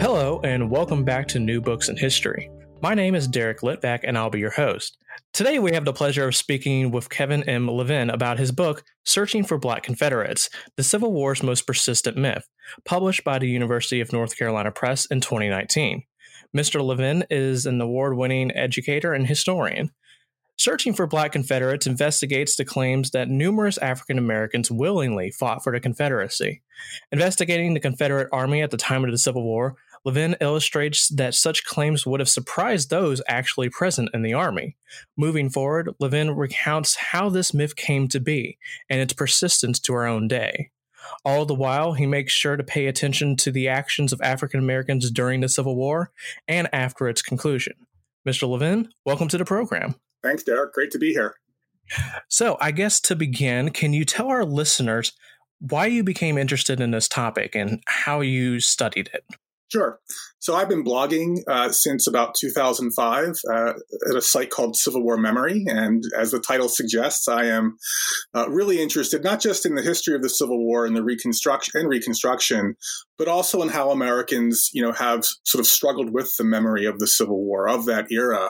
Hello, and welcome back to New Books in History. My name is Derek Litvak, and I'll be your host. Today, we have the pleasure of speaking with Kevin M. Levin about his book, Searching for Black Confederates: The Civil War's Most Persistent Myth, published by the University of North Carolina Press in 2019. Mr. Levin is an award-winning educator and historian. Searching for Black Confederates investigates the claims that numerous African Americans willingly fought for the Confederacy. Investigating the Confederate Army at the time of the Civil War, Levin illustrates that such claims would have surprised those actually present in the Army. Moving forward, Levin recounts how this myth came to be and its persistence to our own day. All the while, he makes sure to pay attention to the actions of African Americans during the Civil War and after its conclusion. Mr. Levin, welcome to the program. Thanks, Derek. Great to be here. So, I guess to begin, can you tell our listeners why you became interested in this topic and how you studied it? Sure. So I've been blogging since about 2005 at a site called Civil War Memory. And as the title suggests, I am really interested not just in the history of the Civil War and the Reconstruction, but also in how Americans, have sort of struggled with the memory of the Civil War, of that era.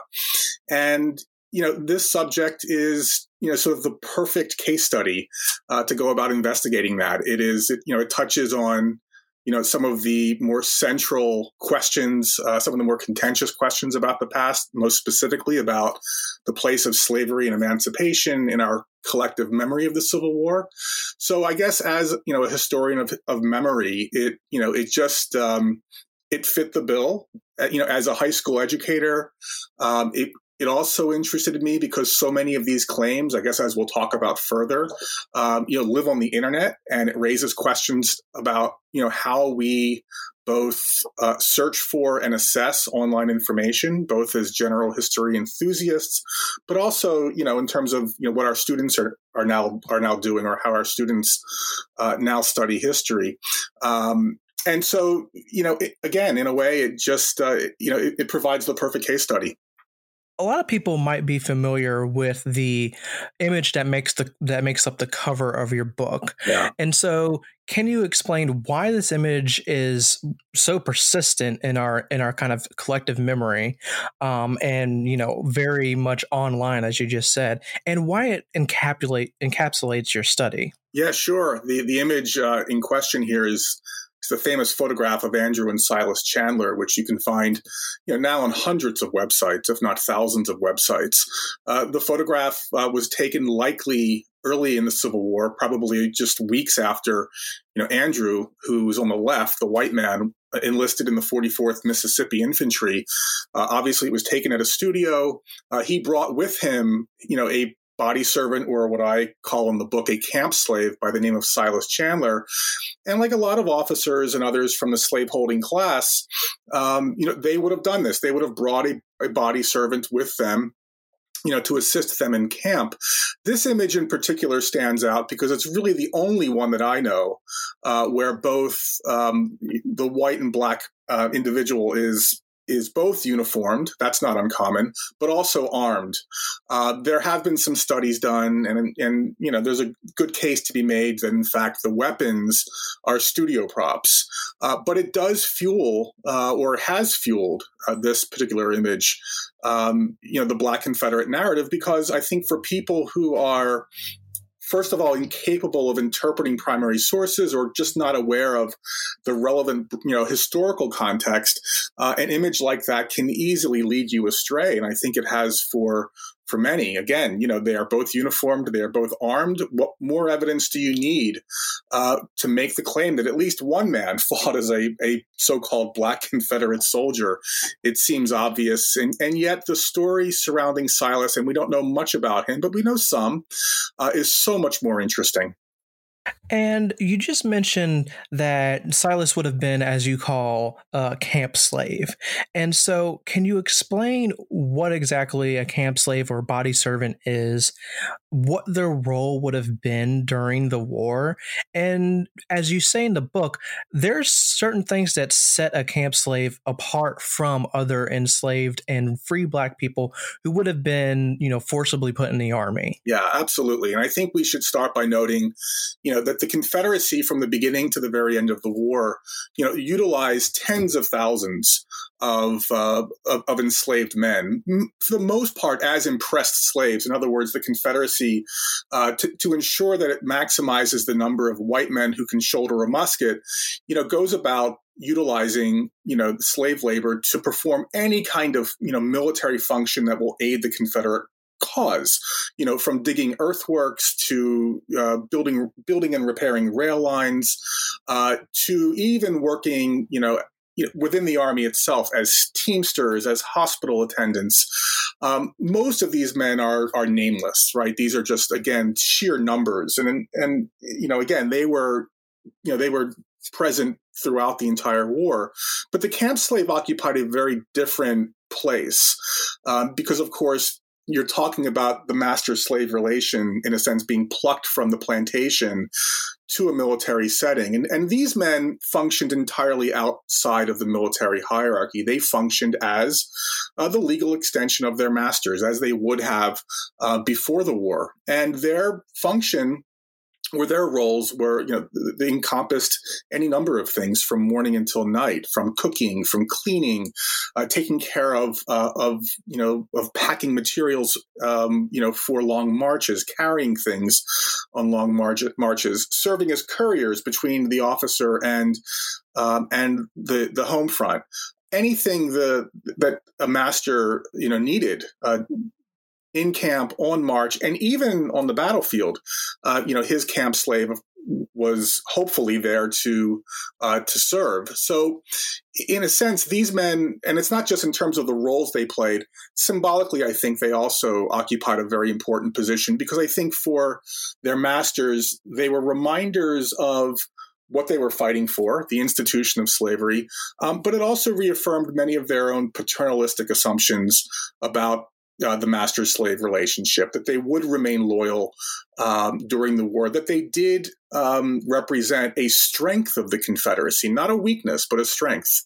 And, this subject is sort of the perfect case study to go about investigating that. It is, it touches on some of the more central questions, some of the more contentious questions about the past, most specifically about the place of slavery and emancipation in our collective memory of the Civil War. So I guess as, a historian of memory, it fit the bill. As a high school educator, It also interested me because so many of these claims, I guess as we'll talk about further, live on the internet, and it raises questions about, how we both search for and assess online information, both as general history enthusiasts, but also, in terms of, what our students are now doing, or how our students now study history. And so, it, again, in a way, it just, it provides the perfect case study. A lot of people might be familiar with the image that makes up the cover of your book. Yeah. And so can you explain why this image is so persistent in our kind of collective memory, and, very much online, as you just said, and why it encapsulates your study? Yeah, sure. The image in question here is the famous photograph of Andrew and Silas Chandler, which you can find, now on hundreds of websites, if not thousands of websites. The photograph was taken likely early in the Civil War, probably just weeks after, Andrew, who was on the left, the white man, enlisted in the 44th Mississippi Infantry. Obviously, it was taken at a studio. He brought with him, a body servant, or what I call in the book, a camp slave by the name of Silas Chandler. And like a lot of officers and others from the slaveholding class, they would have done this. They would have brought a body servant with them, to assist them in camp. This image in particular stands out because it's really the only one that I know where both the white and black individual is both uniformed, that's not uncommon, but also armed. There have been some studies done, and there's a good case to be made that, in fact, the weapons are studio props. But it does fuel, or has fueled, this particular image, the Black Confederate narrative, because I think for people who are, first of all, incapable of interpreting primary sources, or just not aware of the relevant, historical context, an image like that can easily lead you astray. And I think it has for many. Again, they are both uniformed, they are both armed. What more evidence do you need to make the claim that at least one man fought as a so-called Black Confederate soldier? It seems obvious. And yet the story surrounding Silas, and we don't know much about him, but we know some, is so much more interesting. And you just mentioned that Silas would have been, as you call, a camp slave. And so can you explain what exactly a camp slave or body servant is, what their role would have been during the war? And as you say in the book, there's certain things that set a camp slave apart from other enslaved and free Black people who would have been, you know, forcibly put in the army. Yeah, absolutely. And I think we should start by noting, you know, that the Confederacy from the beginning to the very end of the war, you know, utilized tens of thousands of enslaved men, for the most part as impressed slaves. In other words, the Confederacy, to ensure that it maximizes the number of white men who can shoulder a musket, you know, goes about utilizing, you know, slave labor to perform any kind of, you know, military function that will aid the Confederate cause, you know, from digging earthworks to building and repairing rail lines, to even working, you know, within the army itself as teamsters, as hospital attendants. Most of these men are nameless, right? These are just, again, sheer numbers, and you know, again, they were present throughout the entire war. But the camp slave occupied a very different place, because, of course, you're talking about the master-slave relation, in a sense, being plucked from the plantation to a military setting. And these men functioned entirely outside of the military hierarchy. They functioned as the legal extension of their masters, as they would have before the war. And their function, where their roles were, you know, they encompassed any number of things from morning until night, from cooking, from cleaning, taking care of packing materials, you know, for long marches, carrying things on long marches, serving as couriers between the officer and the home front. Anything that a master, you know, needed, in camp, on march, and even on the battlefield, you know, his camp slave was hopefully there to serve. So, in a sense, these men, and it's not just in terms of the roles they played, symbolically, I think they also occupied a very important position, because I think for their masters, they were reminders of what they were fighting for, the institution of slavery, but it also reaffirmed many of their own paternalistic assumptions about the master-slave relationship, that they would remain loyal during the war, that they did represent a strength of the Confederacy, not a weakness, but a strength.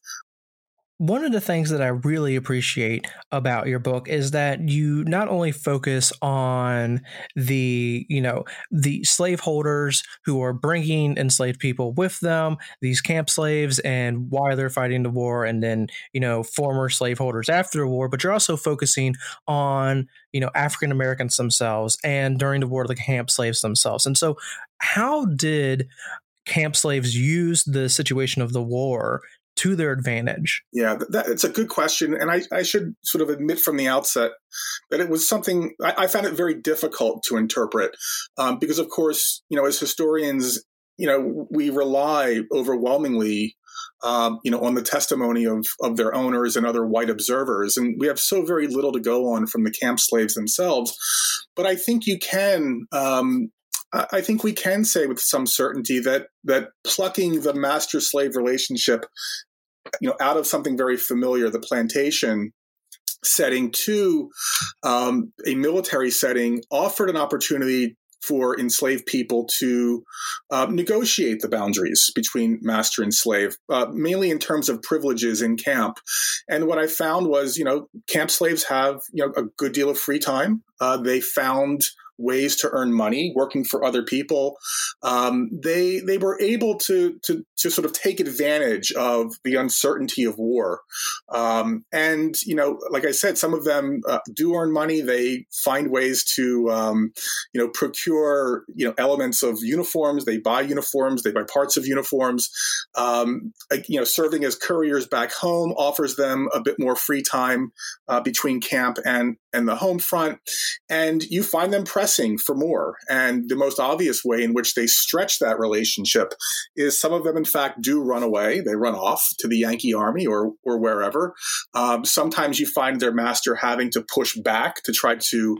One of the things that I really appreciate about your book is that you not only focus on the, you know, the slaveholders who are bringing enslaved people with them, these camp slaves, and why they're fighting the war, and then, you know, former slaveholders after the war, but you're also focusing on, you know, African Americans themselves, and during the war, the camp slaves themselves. And so how did camp slaves use the situation of the war to their advantage? Yeah, it's a good question. And I should sort of admit from the outset that it was something I found it very difficult to interpret, because, of course, you know, as historians, you know, we rely overwhelmingly, you know, on the testimony of their owners and other white observers. And we have so very little to go on from the camp slaves themselves. But I think we can say with some certainty that plucking the master-slave relationship, you know, out of something very familiar, the plantation setting, to a military setting, offered an opportunity for enslaved people to negotiate the boundaries between master and slave, mainly in terms of privileges in camp. And what I found was, you know, camp slaves have, you know, a good deal of free time. They found ways to earn money working for other people. They were able to sort of take advantage of the uncertainty of war. And, you know, like I said, some of them do earn money. They find ways to, you know, procure, you know, elements of uniforms. They buy uniforms. They buy parts of uniforms. You know, serving as couriers back home offers them a bit more free time between camp and and the home front, and you find them pressing for more. And the most obvious way in which they stretch that relationship is some of them, in fact, do run away. They run off to the Yankee Army or wherever. Sometimes you find their master having to push back to try to,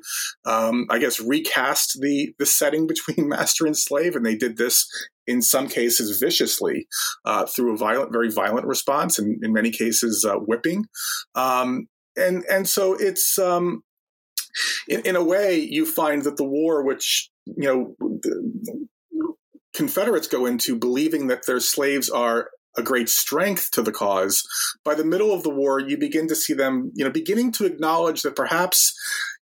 recast the setting between master and slave. And they did this in some cases viciously through a very violent response, and in many cases whipping. And so it's in a way you find that the war, which, you know, the Confederates go into believing that their slaves are a great strength to the cause, by the middle of the war, you begin to see them, you know, beginning to acknowledge that perhaps,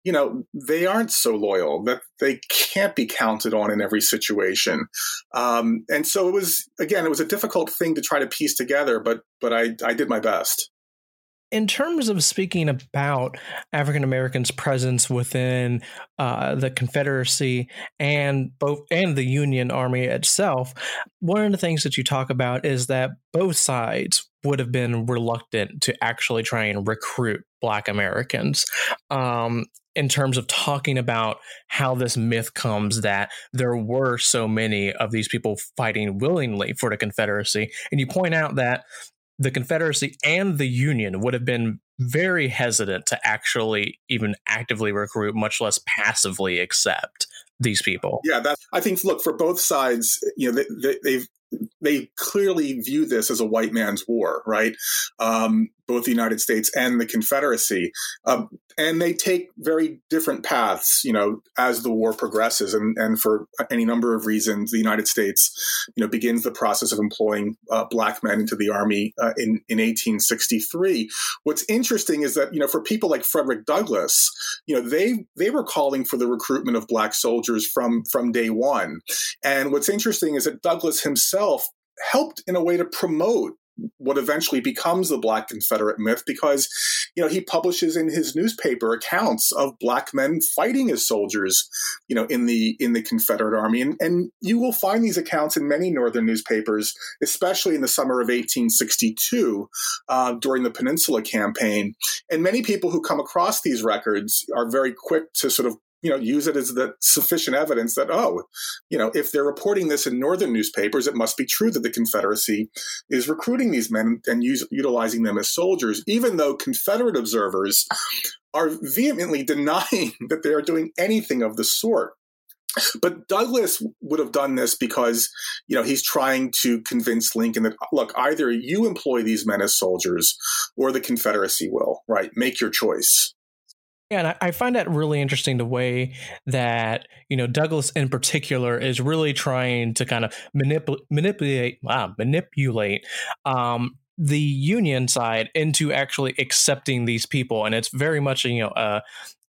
you know, they aren't so loyal, that they can't be counted on in every situation. And so it was, again, it was a difficult thing to try to piece together, but I did my best. In terms of speaking about African Americans' presence within the Confederacy and the Union Army itself, one of the things that you talk about is that both sides would have been reluctant to actually try and recruit Black Americans. In terms of talking about how this myth comes that there were so many of these people fighting willingly for the Confederacy, and you point out that the Confederacy and the Union would have been very hesitant to actually even actively recruit, much less passively accept these people. Yeah, I think, look, for both sides, you know, they clearly view this as a white man's war, right? Both the United States and the Confederacy. And they take very different paths, you know, as the war progresses. And for any number of reasons, the United States, you know, begins the process of employing Black men into the Army in 1863. What's interesting is that, you know, for people like Frederick Douglass, you know, they were calling for the recruitment of Black soldiers from day one. And what's interesting is that Douglass himself helped in a way to promote what eventually becomes the Black Confederate myth, because, you know, he publishes in his newspaper accounts of Black men fighting as soldiers, you know, in the Confederate Army. And you will find these accounts in many Northern newspapers, especially in the summer of 1862 during the Peninsula Campaign. And many people who come across these records are very quick to sort of, you know, use it as the sufficient evidence that, oh, you know, if they're reporting this in Northern newspapers, it must be true that the Confederacy is recruiting these men and utilizing them as soldiers, even though Confederate observers are vehemently denying that they are doing anything of the sort. But Douglass would have done this because, you know, he's trying to convince Lincoln that, look, either you employ these men as soldiers or the Confederacy will, right? Make your choice. Yeah, and I find that really interesting, the way that, you know, Douglass in particular is really trying to kind of manipulate the Union side into actually accepting these people. And it's very much, you know, a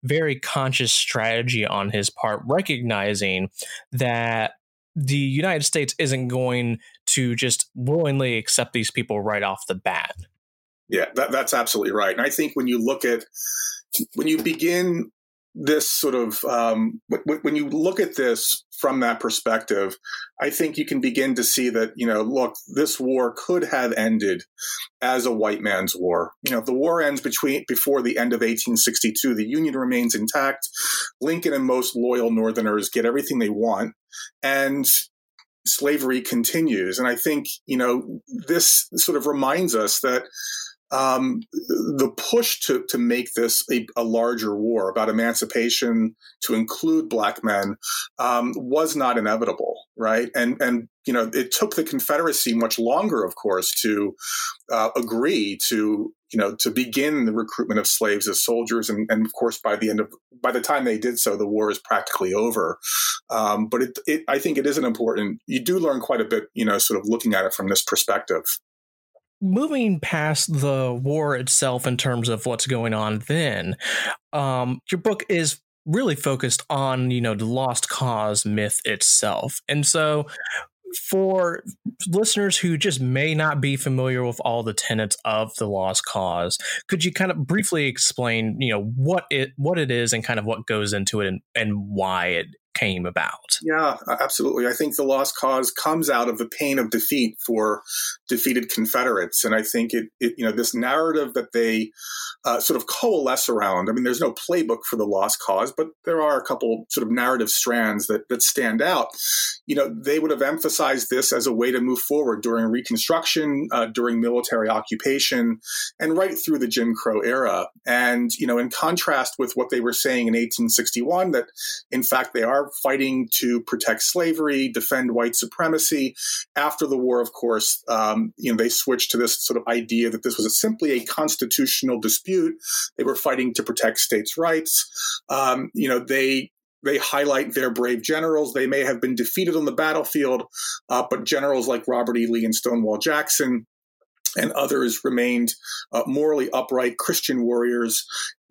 very conscious strategy on his part, recognizing that the United States isn't going to just willingly accept these people right off the bat. Yeah, that's absolutely right. And I think when you look at this from that perspective, I think you can begin to see that, you know, look, this war could have ended as a white man's war. You know, if the war ends before the end of 1862, the Union remains intact. Lincoln and most loyal Northerners get everything they want, and slavery continues. And I think, you know, this sort of reminds us that the push to make this a larger war about emancipation to include Black men was not inevitable, right? And you know, it took the Confederacy much longer, of course, to agree to, you know, to begin the recruitment of slaves as soldiers. And of course, by the time they did so, the war is practically over. But I think it is an important, you do learn quite a bit, you know, sort of looking at it from this perspective. Moving past the war itself in terms of what's going on then, your book is really focused on, you know, the lost cause myth itself. And so for listeners who just may not be familiar with all the tenets of the lost cause, could you kind of briefly explain, you know, what it is and kind of what goes into it and why it came about. Yeah, absolutely. I think the lost cause comes out of the pain of defeat for defeated Confederates. And I think it this narrative that they sort of coalesce around. I mean, there's no playbook for the lost cause, but there are a couple sort of narrative strands that stand out. You know, they would have emphasized this as a way to move forward during Reconstruction, during military occupation, and right through the Jim Crow era. And, you know, in contrast with what they were saying in 1861, that in fact they are fighting to protect slavery, defend white supremacy. After the war, of course, they switched to this sort of idea that this was simply a constitutional dispute. They were fighting to protect states' rights. They highlight their brave generals. They may have been defeated on the battlefield, but generals like Robert E. Lee and Stonewall Jackson and others remained morally upright Christian warriors.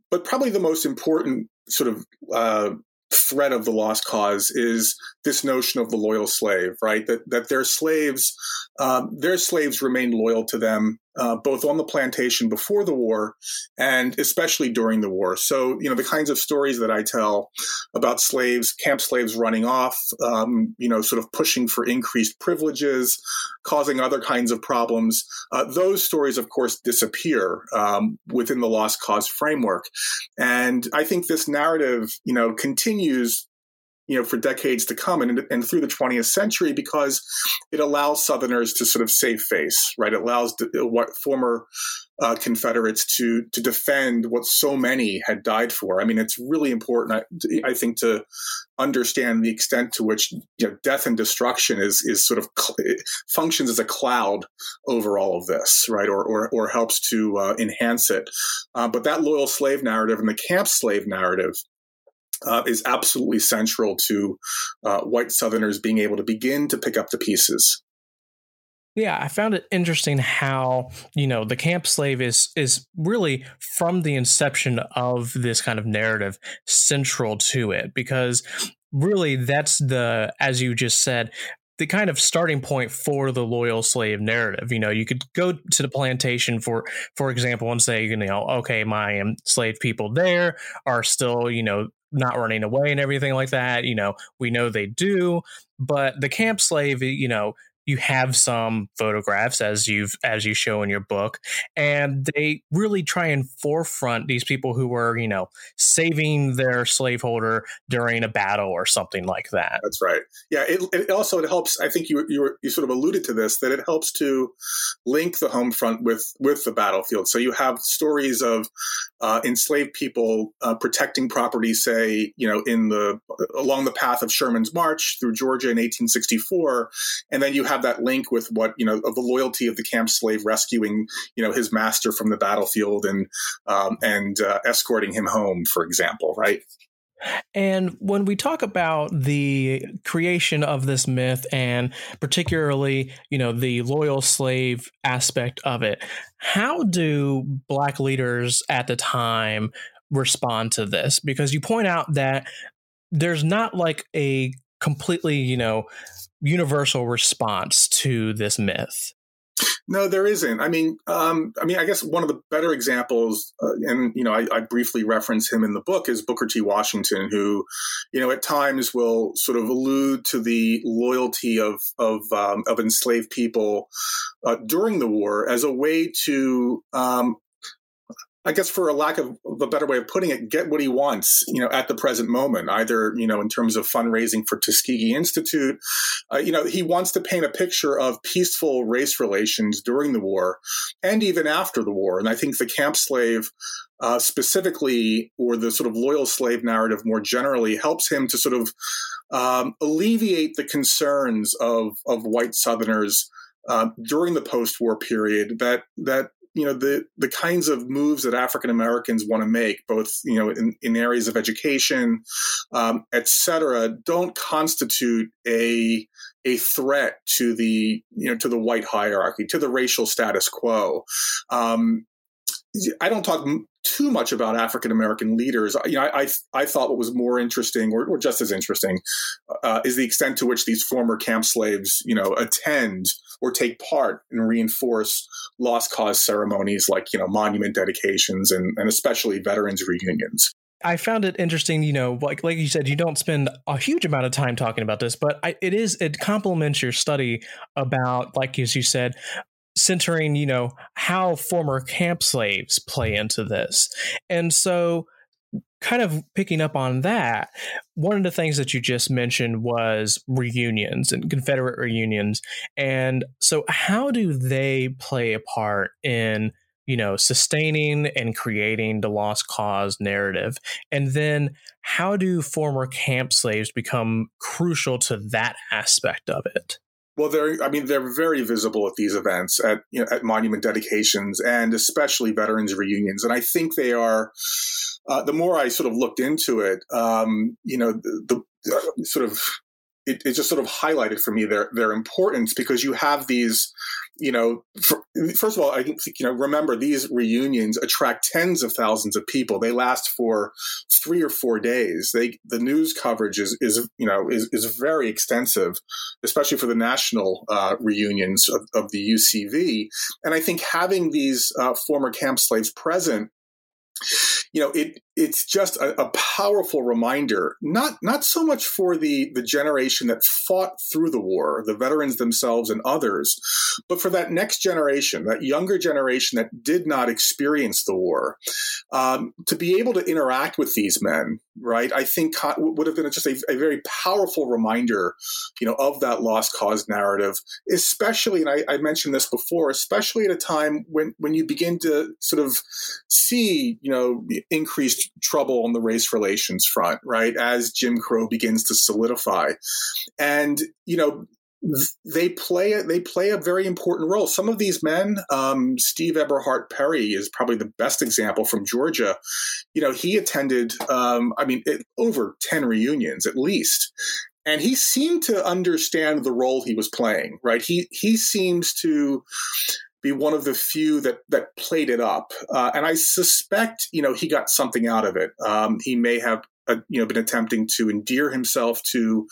But probably the most important sort of thread of the lost cause is this notion of the loyal slave, right? That their slaves remained loyal to them, both on the plantation before the war and especially during the war. So, you know, the kinds of stories that I tell about slaves, camp slaves running off, sort of pushing for increased privileges, causing other kinds of problems, those stories, of course, disappear within the lost cause framework. And I think this narrative, you know, continues for decades to come and through the 20th century, because it allows Southerners to sort of save face, right? It allows former Confederates to defend what so many had died for. I mean, it's really important, I think, to understand the extent to which death and destruction is sort of functions as a cloud over all of this, right? Or helps to enhance it. But that loyal slave narrative and the camp slave narrative is absolutely central to white Southerners being able to begin to pick up the pieces. Yeah, I found it interesting how, the camp slave is really, from the inception of this kind of narrative, central to it, because really that's as you just said, the kind of starting point for the loyal slave narrative. You could go to the plantation, for example, and say, okay, my enslaved people there are still, not running away and everything like that. We know they do, but the camp slave, you have some photographs as you show in your book, and they really try and forefront these people who were, saving their slaveholder during a battle or something like that. That's right. Yeah. It also helps. I think you sort of alluded to this, that it helps to link the home front with the battlefield. So you have stories of enslaved people protecting property, say, along the path of Sherman's march through Georgia in 1864, and then you have that link with what, of the loyalty of the camp slave rescuing, his master from the battlefield and escorting him home, for example, right? And when we talk about the creation of this myth, and particularly, the loyal slave aspect of it, how do Black leaders at the time respond to this? Because you point out that there's not like a completely, universal response to this myth. No, there isn't. I guess one of the better examples, I briefly reference him in the book, is Booker T. Washington, who, at times will sort of allude to the loyalty of enslaved people during the war as a way to, I guess, for a lack of a better way of putting it, get what he wants, at the present moment, either, in terms of fundraising for Tuskegee Institute. He wants to paint a picture of peaceful race relations during the war and even after the war. And I think the camp slave specifically, or the sort of loyal slave narrative more generally, helps him to sort of alleviate the concerns of white Southerners during the post-war period that the kinds of moves that African Americans want to make, both, in areas of education, et cetera, don't constitute a threat to the, to the white hierarchy, to the racial status quo. I don't talk too much about African American leaders. I thought what was more interesting, or just as interesting, is the extent to which these former camp slaves, attend or take part and reinforce lost cause ceremonies like, monument dedications and especially veterans reunions. I found it interesting, you know, like you said, you don't spend a huge amount of time talking about this, but it complements your study about, like, as you said, centering, you know, how former camp slaves play into this. And so kind of picking up on that, one of the things that you just mentioned was reunions and Confederate reunions. And so how do they play a part in, you know, sustaining and creating the lost cause narrative? And then how do former camp slaves become crucial to that aspect of it? Well, they're very visible at these events, at monument dedications, and especially veterans reunions. And I think they are, the more I sort of looked into it, it just sort of highlighted for me their importance, because you have these, you know, first of all, I think, you know, remember, these reunions attract tens of thousands of people. They last for 3 or 4 days. The news coverage is very extensive, especially for the national reunions of the UCV. And I think having these former camp slaves present, you know, it's just a powerful reminder, not so much for the generation that fought through the war, the veterans themselves and others, but for that next generation, that younger generation that did not experience the war, to be able to interact with these men, right, I think would have been just a very powerful reminder, you know, of that lost cause narrative, especially, and I mentioned this before, especially at a time when you begin to sort of see, you know, increased trouble on the race relations front, right, as Jim Crow begins to solidify. And, you know, they play a very important role. Some of these men, Steve Everhart Perry is probably the best example from Georgia. You know, he attended, over 10 reunions at least. And he seemed to understand the role he was playing, right? He seems to be one of the few that played it up. And I suspect, you know, he got something out of it. He may have, been attempting to endear himself to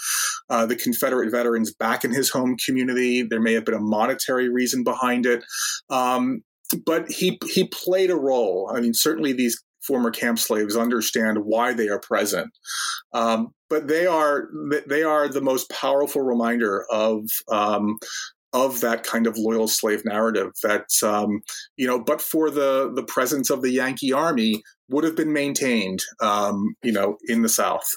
the Confederate veterans back in his home community. There may have been a monetary reason behind it. But he played a role. I mean, certainly these former camp slaves understand why they are present. But they are the most powerful reminder of that kind of loyal slave narrative that, but for the presence of the Yankee Army would have been maintained, in the South.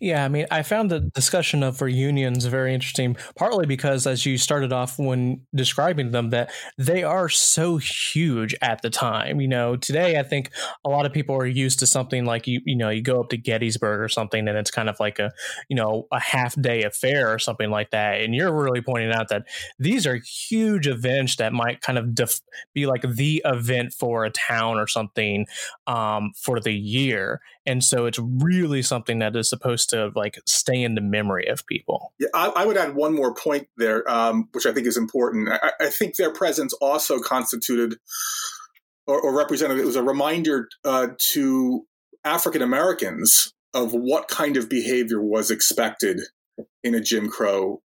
Yeah, I mean, I found the discussion of reunions very interesting, partly because, as you started off when describing them, that they are so huge at the time. You know, today, I think a lot of people are used to something like, you go up to Gettysburg or something, and it's kind of like a half-day affair or something like that. And you're really pointing out that these are huge events that might kind of be like the event for a town or something for the year. And so it's really something that is supposed to like stay in the memory of people. Yeah, I would add one more point there, which I think is important. I think their presence also constituted or represented, it was a reminder to African Americans of what kind of behavior was expected in a Jim Crow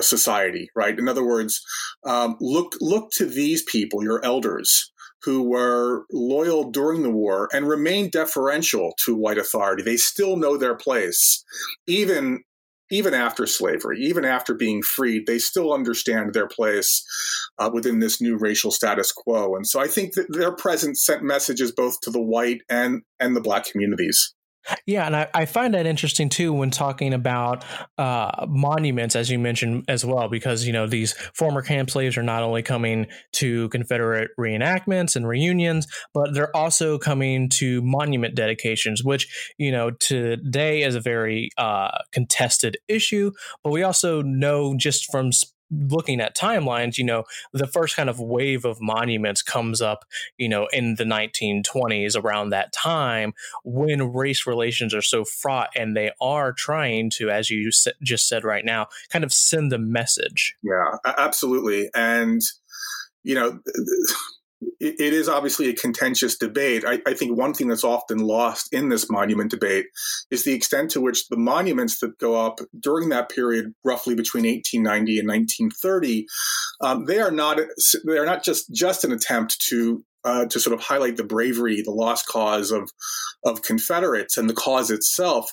society, right? In other words, look to these people, your elders, who were loyal during the war and remained deferential to white authority. They still know their place, even after slavery, even after being freed. They still understand their place within this new racial status quo. And so I think that their presence sent messages both to the white and the black communities. Yeah, and I find that interesting, too, when talking about monuments, as you mentioned as well, because, you know, these former camp slaves are not only coming to Confederate reenactments and reunions, but they're also coming to monument dedications, which, you know, today is a very contested issue. But we also know just from looking at timelines, you know, the first kind of wave of monuments comes up, you know, in the 1920s, around that time when race relations are so fraught, and they are trying to, as you just said right now, kind of send a message. Yeah, absolutely. And, you know, it is obviously a contentious debate. I think one thing that's often lost in this monument debate is the extent to which the monuments that go up during that period, roughly between 1890 and 1930, they are not just an attempt to to sort of highlight the bravery, the lost cause of Confederates and the cause itself,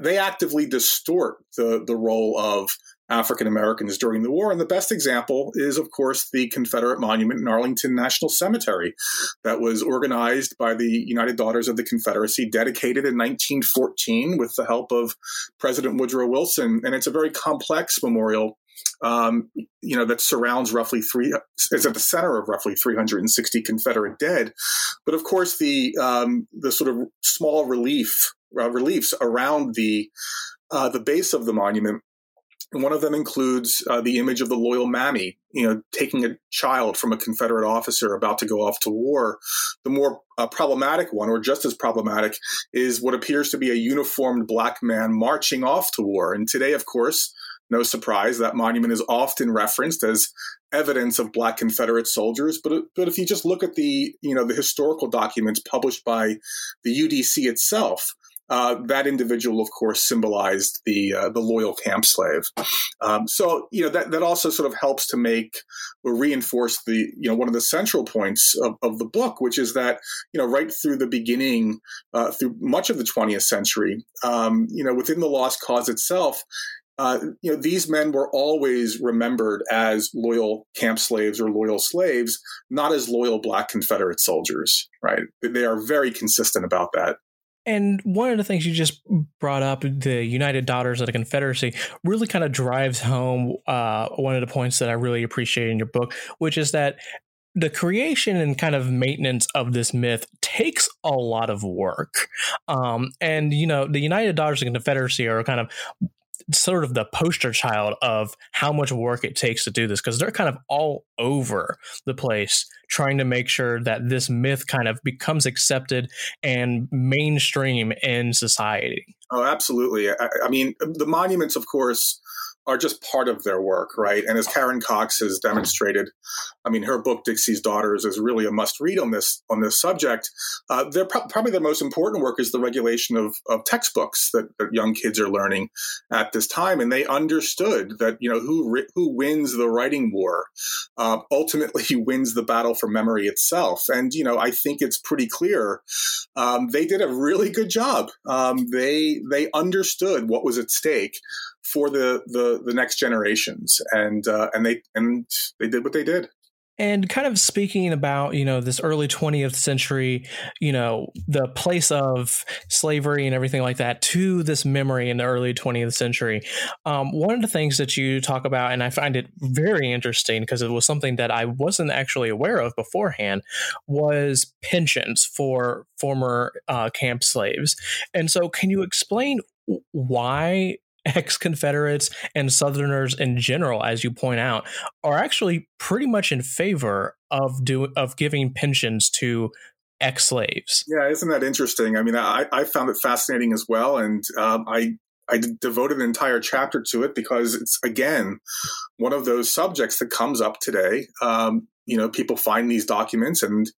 they actively distort the role of African Americans during the war. And the best example is, of course, the Confederate monument in Arlington National Cemetery that was organized by the United Daughters of the Confederacy, dedicated in 1914 with the help of President Woodrow Wilson. And it's a very complex memorial that surrounds is at the center of roughly 360 Confederate dead. But of course, the sort of small reliefs around the base of the monument. And one of them includes the image of the loyal mammy, taking a child from a Confederate officer about to go off to war. The more problematic one, or just as problematic, is what appears to be a uniformed black man marching off to war. And today, of course, no surprise, that monument is often referenced as evidence of black Confederate soldiers. But if you just look at the historical documents published by the UDC itself, that individual, of course, symbolized the loyal camp slave. So that also sort of helps to make or reinforce one of the central points of the book, which is that, right through the beginning, through much of the 20th century, within the lost cause itself, these men were always remembered as loyal camp slaves or loyal slaves, not as loyal black Confederate soldiers, right? They are very consistent about that. And one of the things you just brought up, the United Daughters of the Confederacy, really kind of drives home one of the points that I really appreciate in your book, which is that the creation and kind of maintenance of this myth takes a lot of work. And the United Daughters of the Confederacy are kind of sort of the poster child of how much work it takes to do this, because they're kind of all over the place trying to make sure that this myth kind of becomes accepted and mainstream in society. Oh, absolutely. I mean, the monuments, of course, are just part of their work, right? And as Karen Cox has demonstrated, I mean, her book, Dixie's Daughters, is really a must-read on this subject. Probably their most important work is the regulation of textbooks that young kids are learning at this time. And they understood that, who wins the writing war ultimately wins the battle for memory itself. And, I think it's pretty clear they did a really good job. They understood what was at stake for the next generations, and they did what they did. And kind of speaking about, this early 20th century, the place of slavery and everything like that to this memory in the early 20th century. One of the things that you talk about, and I find it very interesting because it was something that I wasn't actually aware of beforehand, was pensions for former camp slaves. And so can you explain why ex-Confederates and Southerners in general, as you point out, are actually pretty much in favor of giving pensions to ex-slaves? Yeah, isn't that interesting? I mean, I found it fascinating as well, and I devoted an entire chapter to it because it's, again, one of those subjects that comes up today. People find these documents and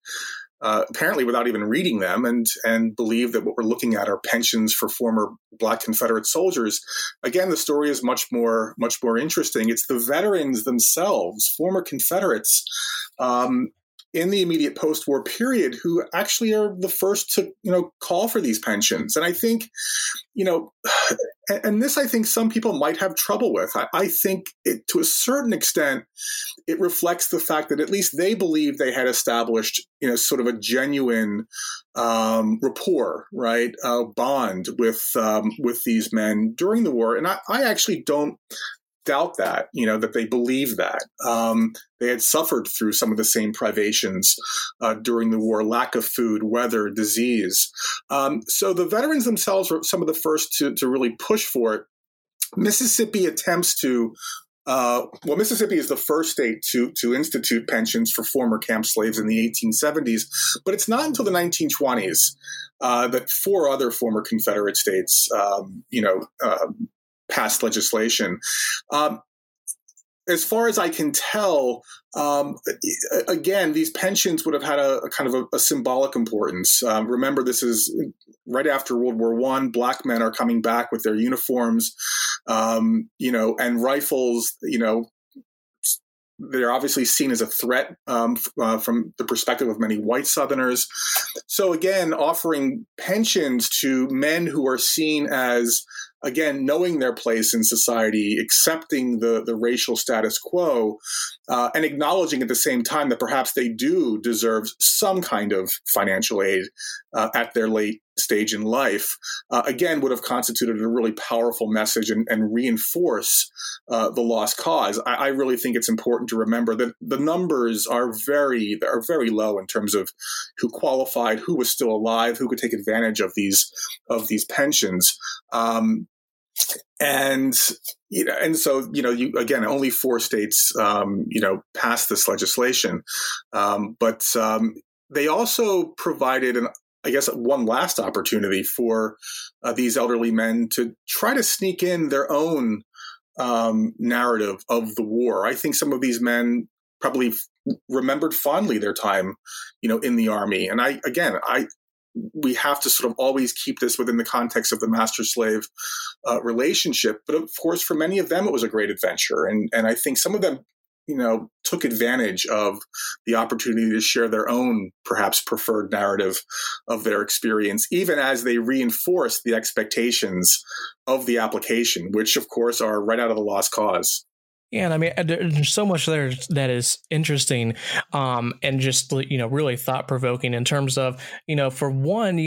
apparently without even reading them and believe that what we're looking at are pensions for former black Confederate soldiers. Again, the story is much more interesting. It's the veterans themselves, former Confederates, in the immediate post-war period, who actually are the first to, call for these pensions. And I think, and this I think some people might have trouble with. I think it, to a certain extent, it reflects the fact that at least they believe they had established, sort of a genuine rapport, right, bond with these men during the war. And I actually don't doubt that, that they believe that. They had suffered through some of the same privations during the war, lack of food, weather, disease. So the veterans themselves were some of the first to really push for it. Mississippi attempts to Mississippi is the first state to institute pensions for former camp slaves in the 1870s, but it's not until the 1920s that four other former Confederate states, passed legislation. As far as I can tell, again, these pensions would have had a kind of a symbolic importance. Remember, this is right after World War I. Black men are coming back with their uniforms, and rifles, They're obviously seen as a threat from the perspective of many white Southerners. So again, offering pensions to men who are seen as, again, knowing their place in society, accepting the racial status quo, and acknowledging at the same time that perhaps they do deserve some kind of financial aid at their late stage in life, again, would have constituted a really powerful message and reinforce the lost cause. I really think it's important to remember that the numbers are very low in terms of who qualified, who was still alive, who could take advantage of these pensions. And so, only four states, passed this legislation. But they also provided one last opportunity for these elderly men to try to sneak in their own narrative of the war. I think some of these men probably remembered fondly their time, in the Army. And we have to sort of always keep this within the context of the master-slave relationship. But of course, for many of them, it was a great adventure. And I think some of them, took advantage of the opportunity to share their own, perhaps preferred narrative of their experience, even as they reinforced the expectations of the application, which, of course, are right out of the lost cause. Yeah, and I mean, there's so much there that is interesting and just, really thought provoking in terms of, for one,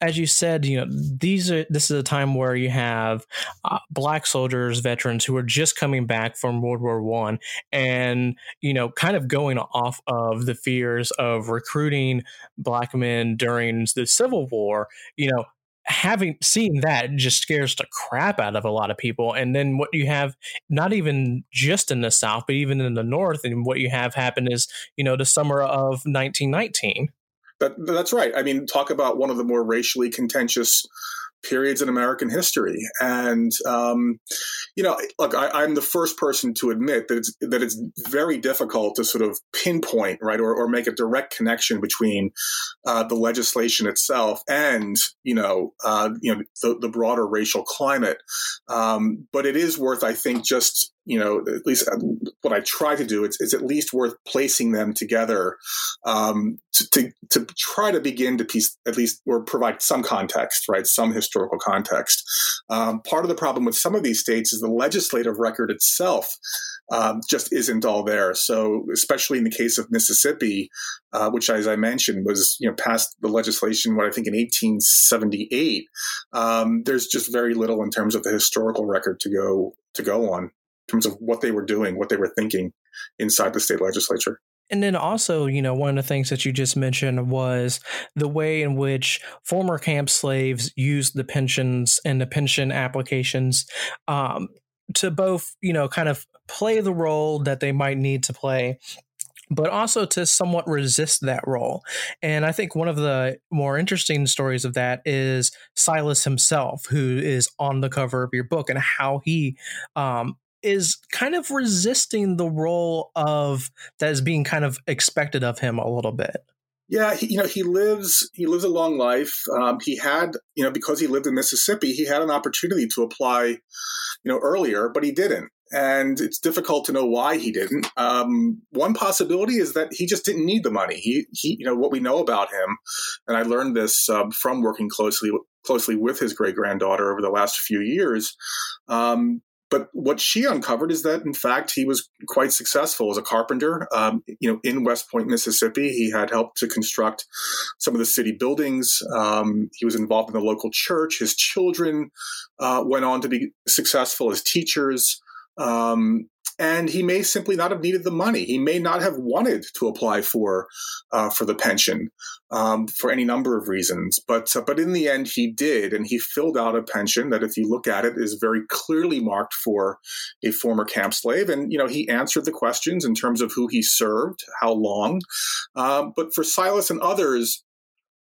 as you said, this is a time where you have black soldiers, veterans who are just coming back from World War I and, kind of going off of the fears of recruiting black men during the Civil War, having seen that just scares the crap out of a lot of people. And then what you have, not even just in the South, but even in the North, and what you have happen is, the summer of 1919. That's right. I mean, talk about one of the more racially contentious periods in American history. And, look, I'm the first person to admit that it's very difficult to sort of pinpoint, right, or make a direct connection between the legislation itself and, the broader racial climate. But it is worth, I think, just at least what I try to do, it's at least worth placing them together to try to begin to piece at least or provide some context, right? Some historical context. Part of the problem with some of these states is the legislative record itself just isn't all there. So especially in the case of Mississippi, which, as I mentioned, was passed the legislation, what I think in 1878, there's just very little in terms of the historical record to go on. In terms of what they were doing, what they were thinking inside the state legislature. And then also, one of the things that you just mentioned was the way in which former camp slaves used the pensions and the pension applications to both, kind of play the role that they might need to play, but also to somewhat resist that role. And I think one of the more interesting stories of that is Silas himself, who is on the cover of your book, and how he is kind of resisting the role of that is being kind of expected of him a little bit. Yeah, he lives a long life. He had, because he lived in Mississippi, he had an opportunity to apply, earlier, but he didn't. And it's difficult to know why he didn't. One possibility is that he just didn't need the money. He what we know about him, and I learned this from working closely with his great-granddaughter over the last few years, but what she uncovered is that, in fact, he was quite successful as a carpenter, in West Point, Mississippi. He had helped to construct some of the city buildings. He was involved in the local church. His children went on to be successful as teachers. And he may simply not have needed the money. He may not have wanted to apply for the pension for any number of reasons. But in the end, he did, and he filled out a pension that, if you look at it, is very clearly marked for a former camp slave. And he answered the questions in terms of who he served, how long. But for Silas and others,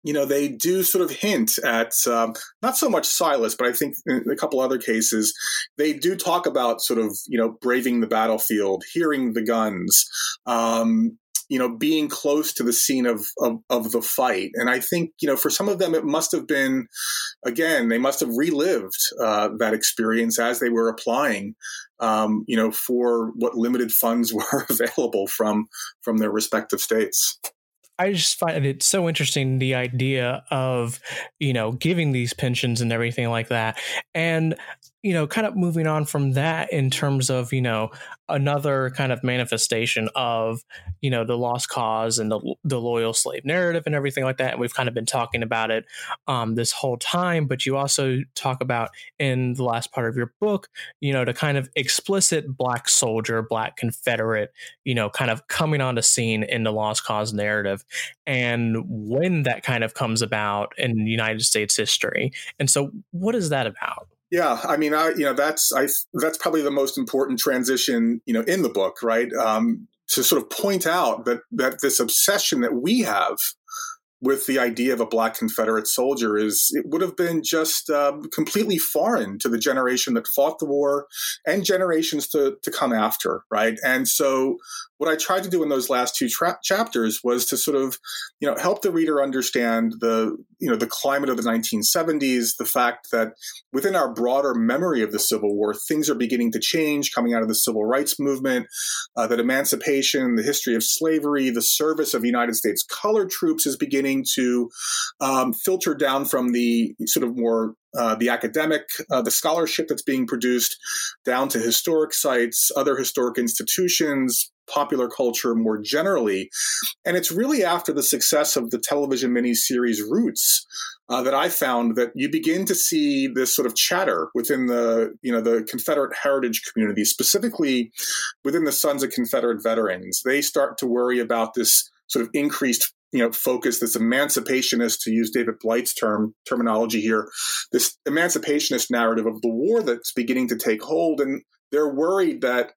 they do sort of hint at, not so much Silas, but I think in a couple other cases, they do talk about sort of, braving the battlefield, hearing the guns, you know, being close to the scene of the fight. And I think, you know, for some of them, it must have been, again, they must have relived that experience as they were applying, you know, for what limited funds were available from their respective states. I just find it so interesting, the idea of, you know, giving these pensions and everything like that. And, you know, kind of moving on from that in terms of, you know, another kind of manifestation of, you know, the lost cause and the loyal slave narrative and everything like that. And we've kind of been talking about it this whole time, but you also talk about in the last part of your book, you know, the kind of explicit Black soldier, Black Confederate, you know, kind of coming onto scene in the lost cause narrative and when that kind of comes about in United States history. And so what is that about? Yeah, I mean, that's probably the most important transition, you know, in the book, right? To sort of point out that this obsession that we have with the idea of a Black Confederate soldier it would have been just completely foreign to the generation that fought the war and generations to come after, right? And so what I tried to do in those last two chapters was to sort of, you know, help the reader understand the climate of the 1970s, the fact that within our broader memory of the Civil War, things are beginning to change coming out of the Civil Rights Movement, that emancipation, the history of slavery, the service of United States colored troops is beginning to filter down from the sort of more the academic, the scholarship that's being produced, down to historic sites, other historic institutions, popular culture more generally. And it's really after the success of the television miniseries Roots that I found that you begin to see this sort of chatter within the Confederate heritage community, specifically within the Sons of Confederate Veterans. They start to worry about this sort of increased, you know, focus, this emancipationist, to use David Blight's terminology here, this emancipationist narrative of the war that's beginning to take hold. And they're worried that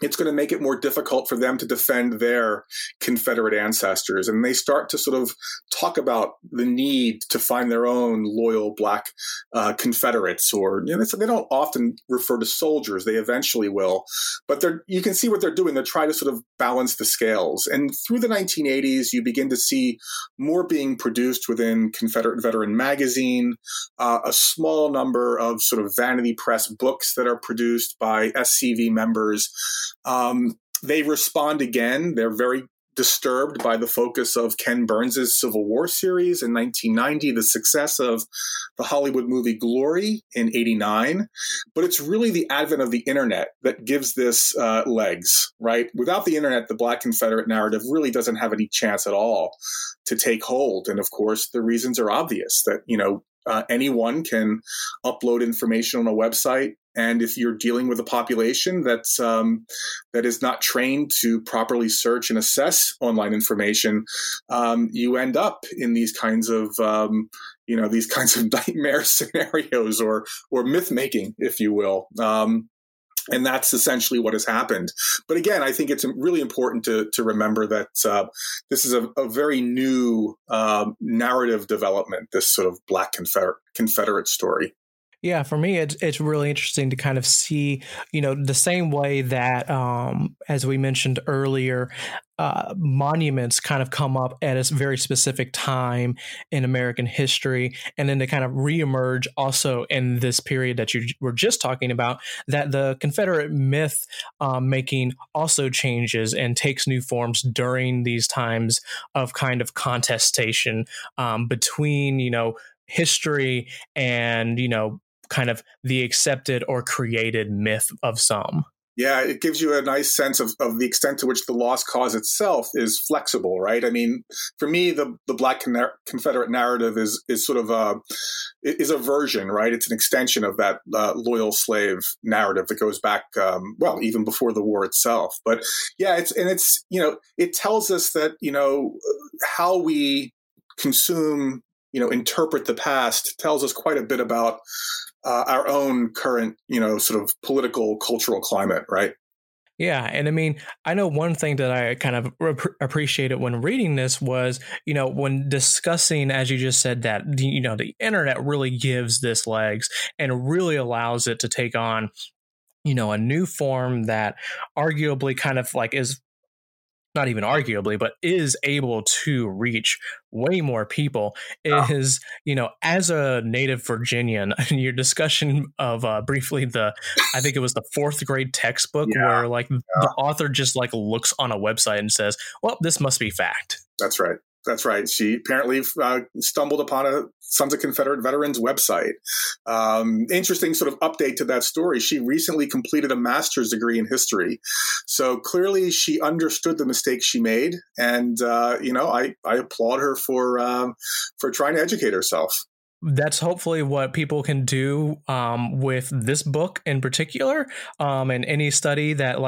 it's going to make it more difficult for them to defend their Confederate ancestors. And they start to sort of talk about the need to find their own loyal Black Confederates, or, you know, they don't often refer to soldiers. They eventually will. But you can see what they're doing. They're trying to sort of balance the scales. And through the 1980s, you begin to see more being produced within Confederate Veteran Magazine, a small number of sort of vanity press books that are produced by SCV members. They respond again. They're very disturbed by the focus of Ken Burns' Civil War series in 1990, the success of the Hollywood movie Glory in 1989. But it's really the advent of the internet that gives this legs, right? Without the internet, the Black Confederate narrative really doesn't have any chance at all to take hold. And of course, the reasons are obvious that, you know, anyone can upload information on a website. And if you're dealing with a population that is not trained to properly search and assess online information, you end up in these kinds of nightmare scenarios or myth making, if you will. And that's essentially what has happened. But again, I think it's really important to remember that this is a very new narrative development, this sort of Black Confederate story. Yeah, for me, it's really interesting to kind of see, you know, the same way that, as we mentioned earlier, monuments kind of come up at a very specific time in American history, and then they kind of reemerge also in this period that you were just talking about, that the Confederate myth making also changes and takes new forms during these times of kind of contestation between, you know, history and, you know, kind of the accepted or created myth of some. Yeah, it gives you a nice sense of the extent to which the lost cause itself is flexible, right? I mean, for me, the Black Confederate narrative is sort of a version, right? It's an extension of that loyal slave narrative that goes back, even before the war itself. But yeah, it's you know, it tells us that, you know, how we consume, you know, interpret the past tells us quite a bit about our own current, you know, sort of political, cultural climate, right? Yeah. And I mean, I know one thing that I kind of appreciated when reading this was, you know, when discussing, as you just said, that, you know, the internet really gives this legs and really allows it to take on, you know, a new form that arguably kind of like is not even arguably, but is able to reach way more people is, you know, as a native Virginian, your discussion of briefly I think it was the fourth grade textbook where the author just like looks on a website and says, well, this must be fact. That's right. That's right. She apparently stumbled upon a Sons of Confederate Veterans website. Interesting sort of update to that story. She recently completed a master's degree in history. So clearly she understood the mistake she made. And, you know, I applaud her for trying to educate herself. That's hopefully what people can do with this book in particular, and any study that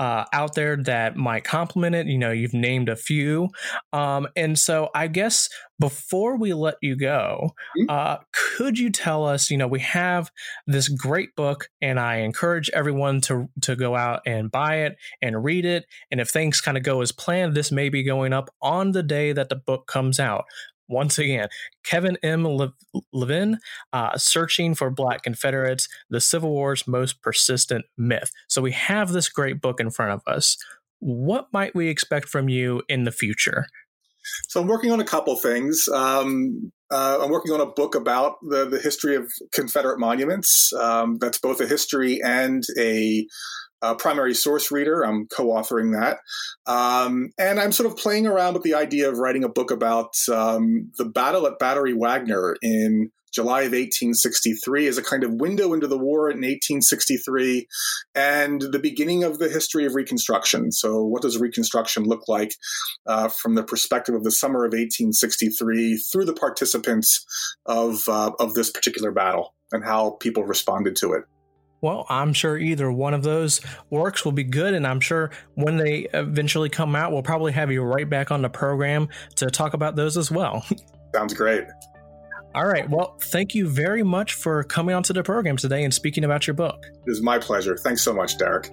out there that might complement it. You know, you've named a few. And so I guess before we let you go, could you tell us, you know, we have this great book and I encourage everyone to go out and buy it and read it. And if things kind of go as planned, this may be going up on the day that the book comes out. Once again, Kevin M. Levin, Searching for Black Confederates, The Civil War's Most Persistent Myth. So we have this great book in front of us. What might we expect from you in the future? So I'm working on a couple things. I'm working on a book about the history of Confederate monuments. That's both a history and a primary source reader. I'm co-authoring that. And I'm sort of playing around with the idea of writing a book about the battle at Battery Wagner in July of 1863 as a kind of window into the war in 1863 and the beginning of the history of Reconstruction. So what does Reconstruction look like from the perspective of the summer of 1863 through the participants of this particular battle and how people responded to it? Well, I'm sure either one of those works will be good, and I'm sure when they eventually come out, we'll probably have you right back on the program to talk about those as well. Sounds great. All right. Well, thank you very much for coming onto the program today and speaking about your book. It is my pleasure. Thanks so much, Derek.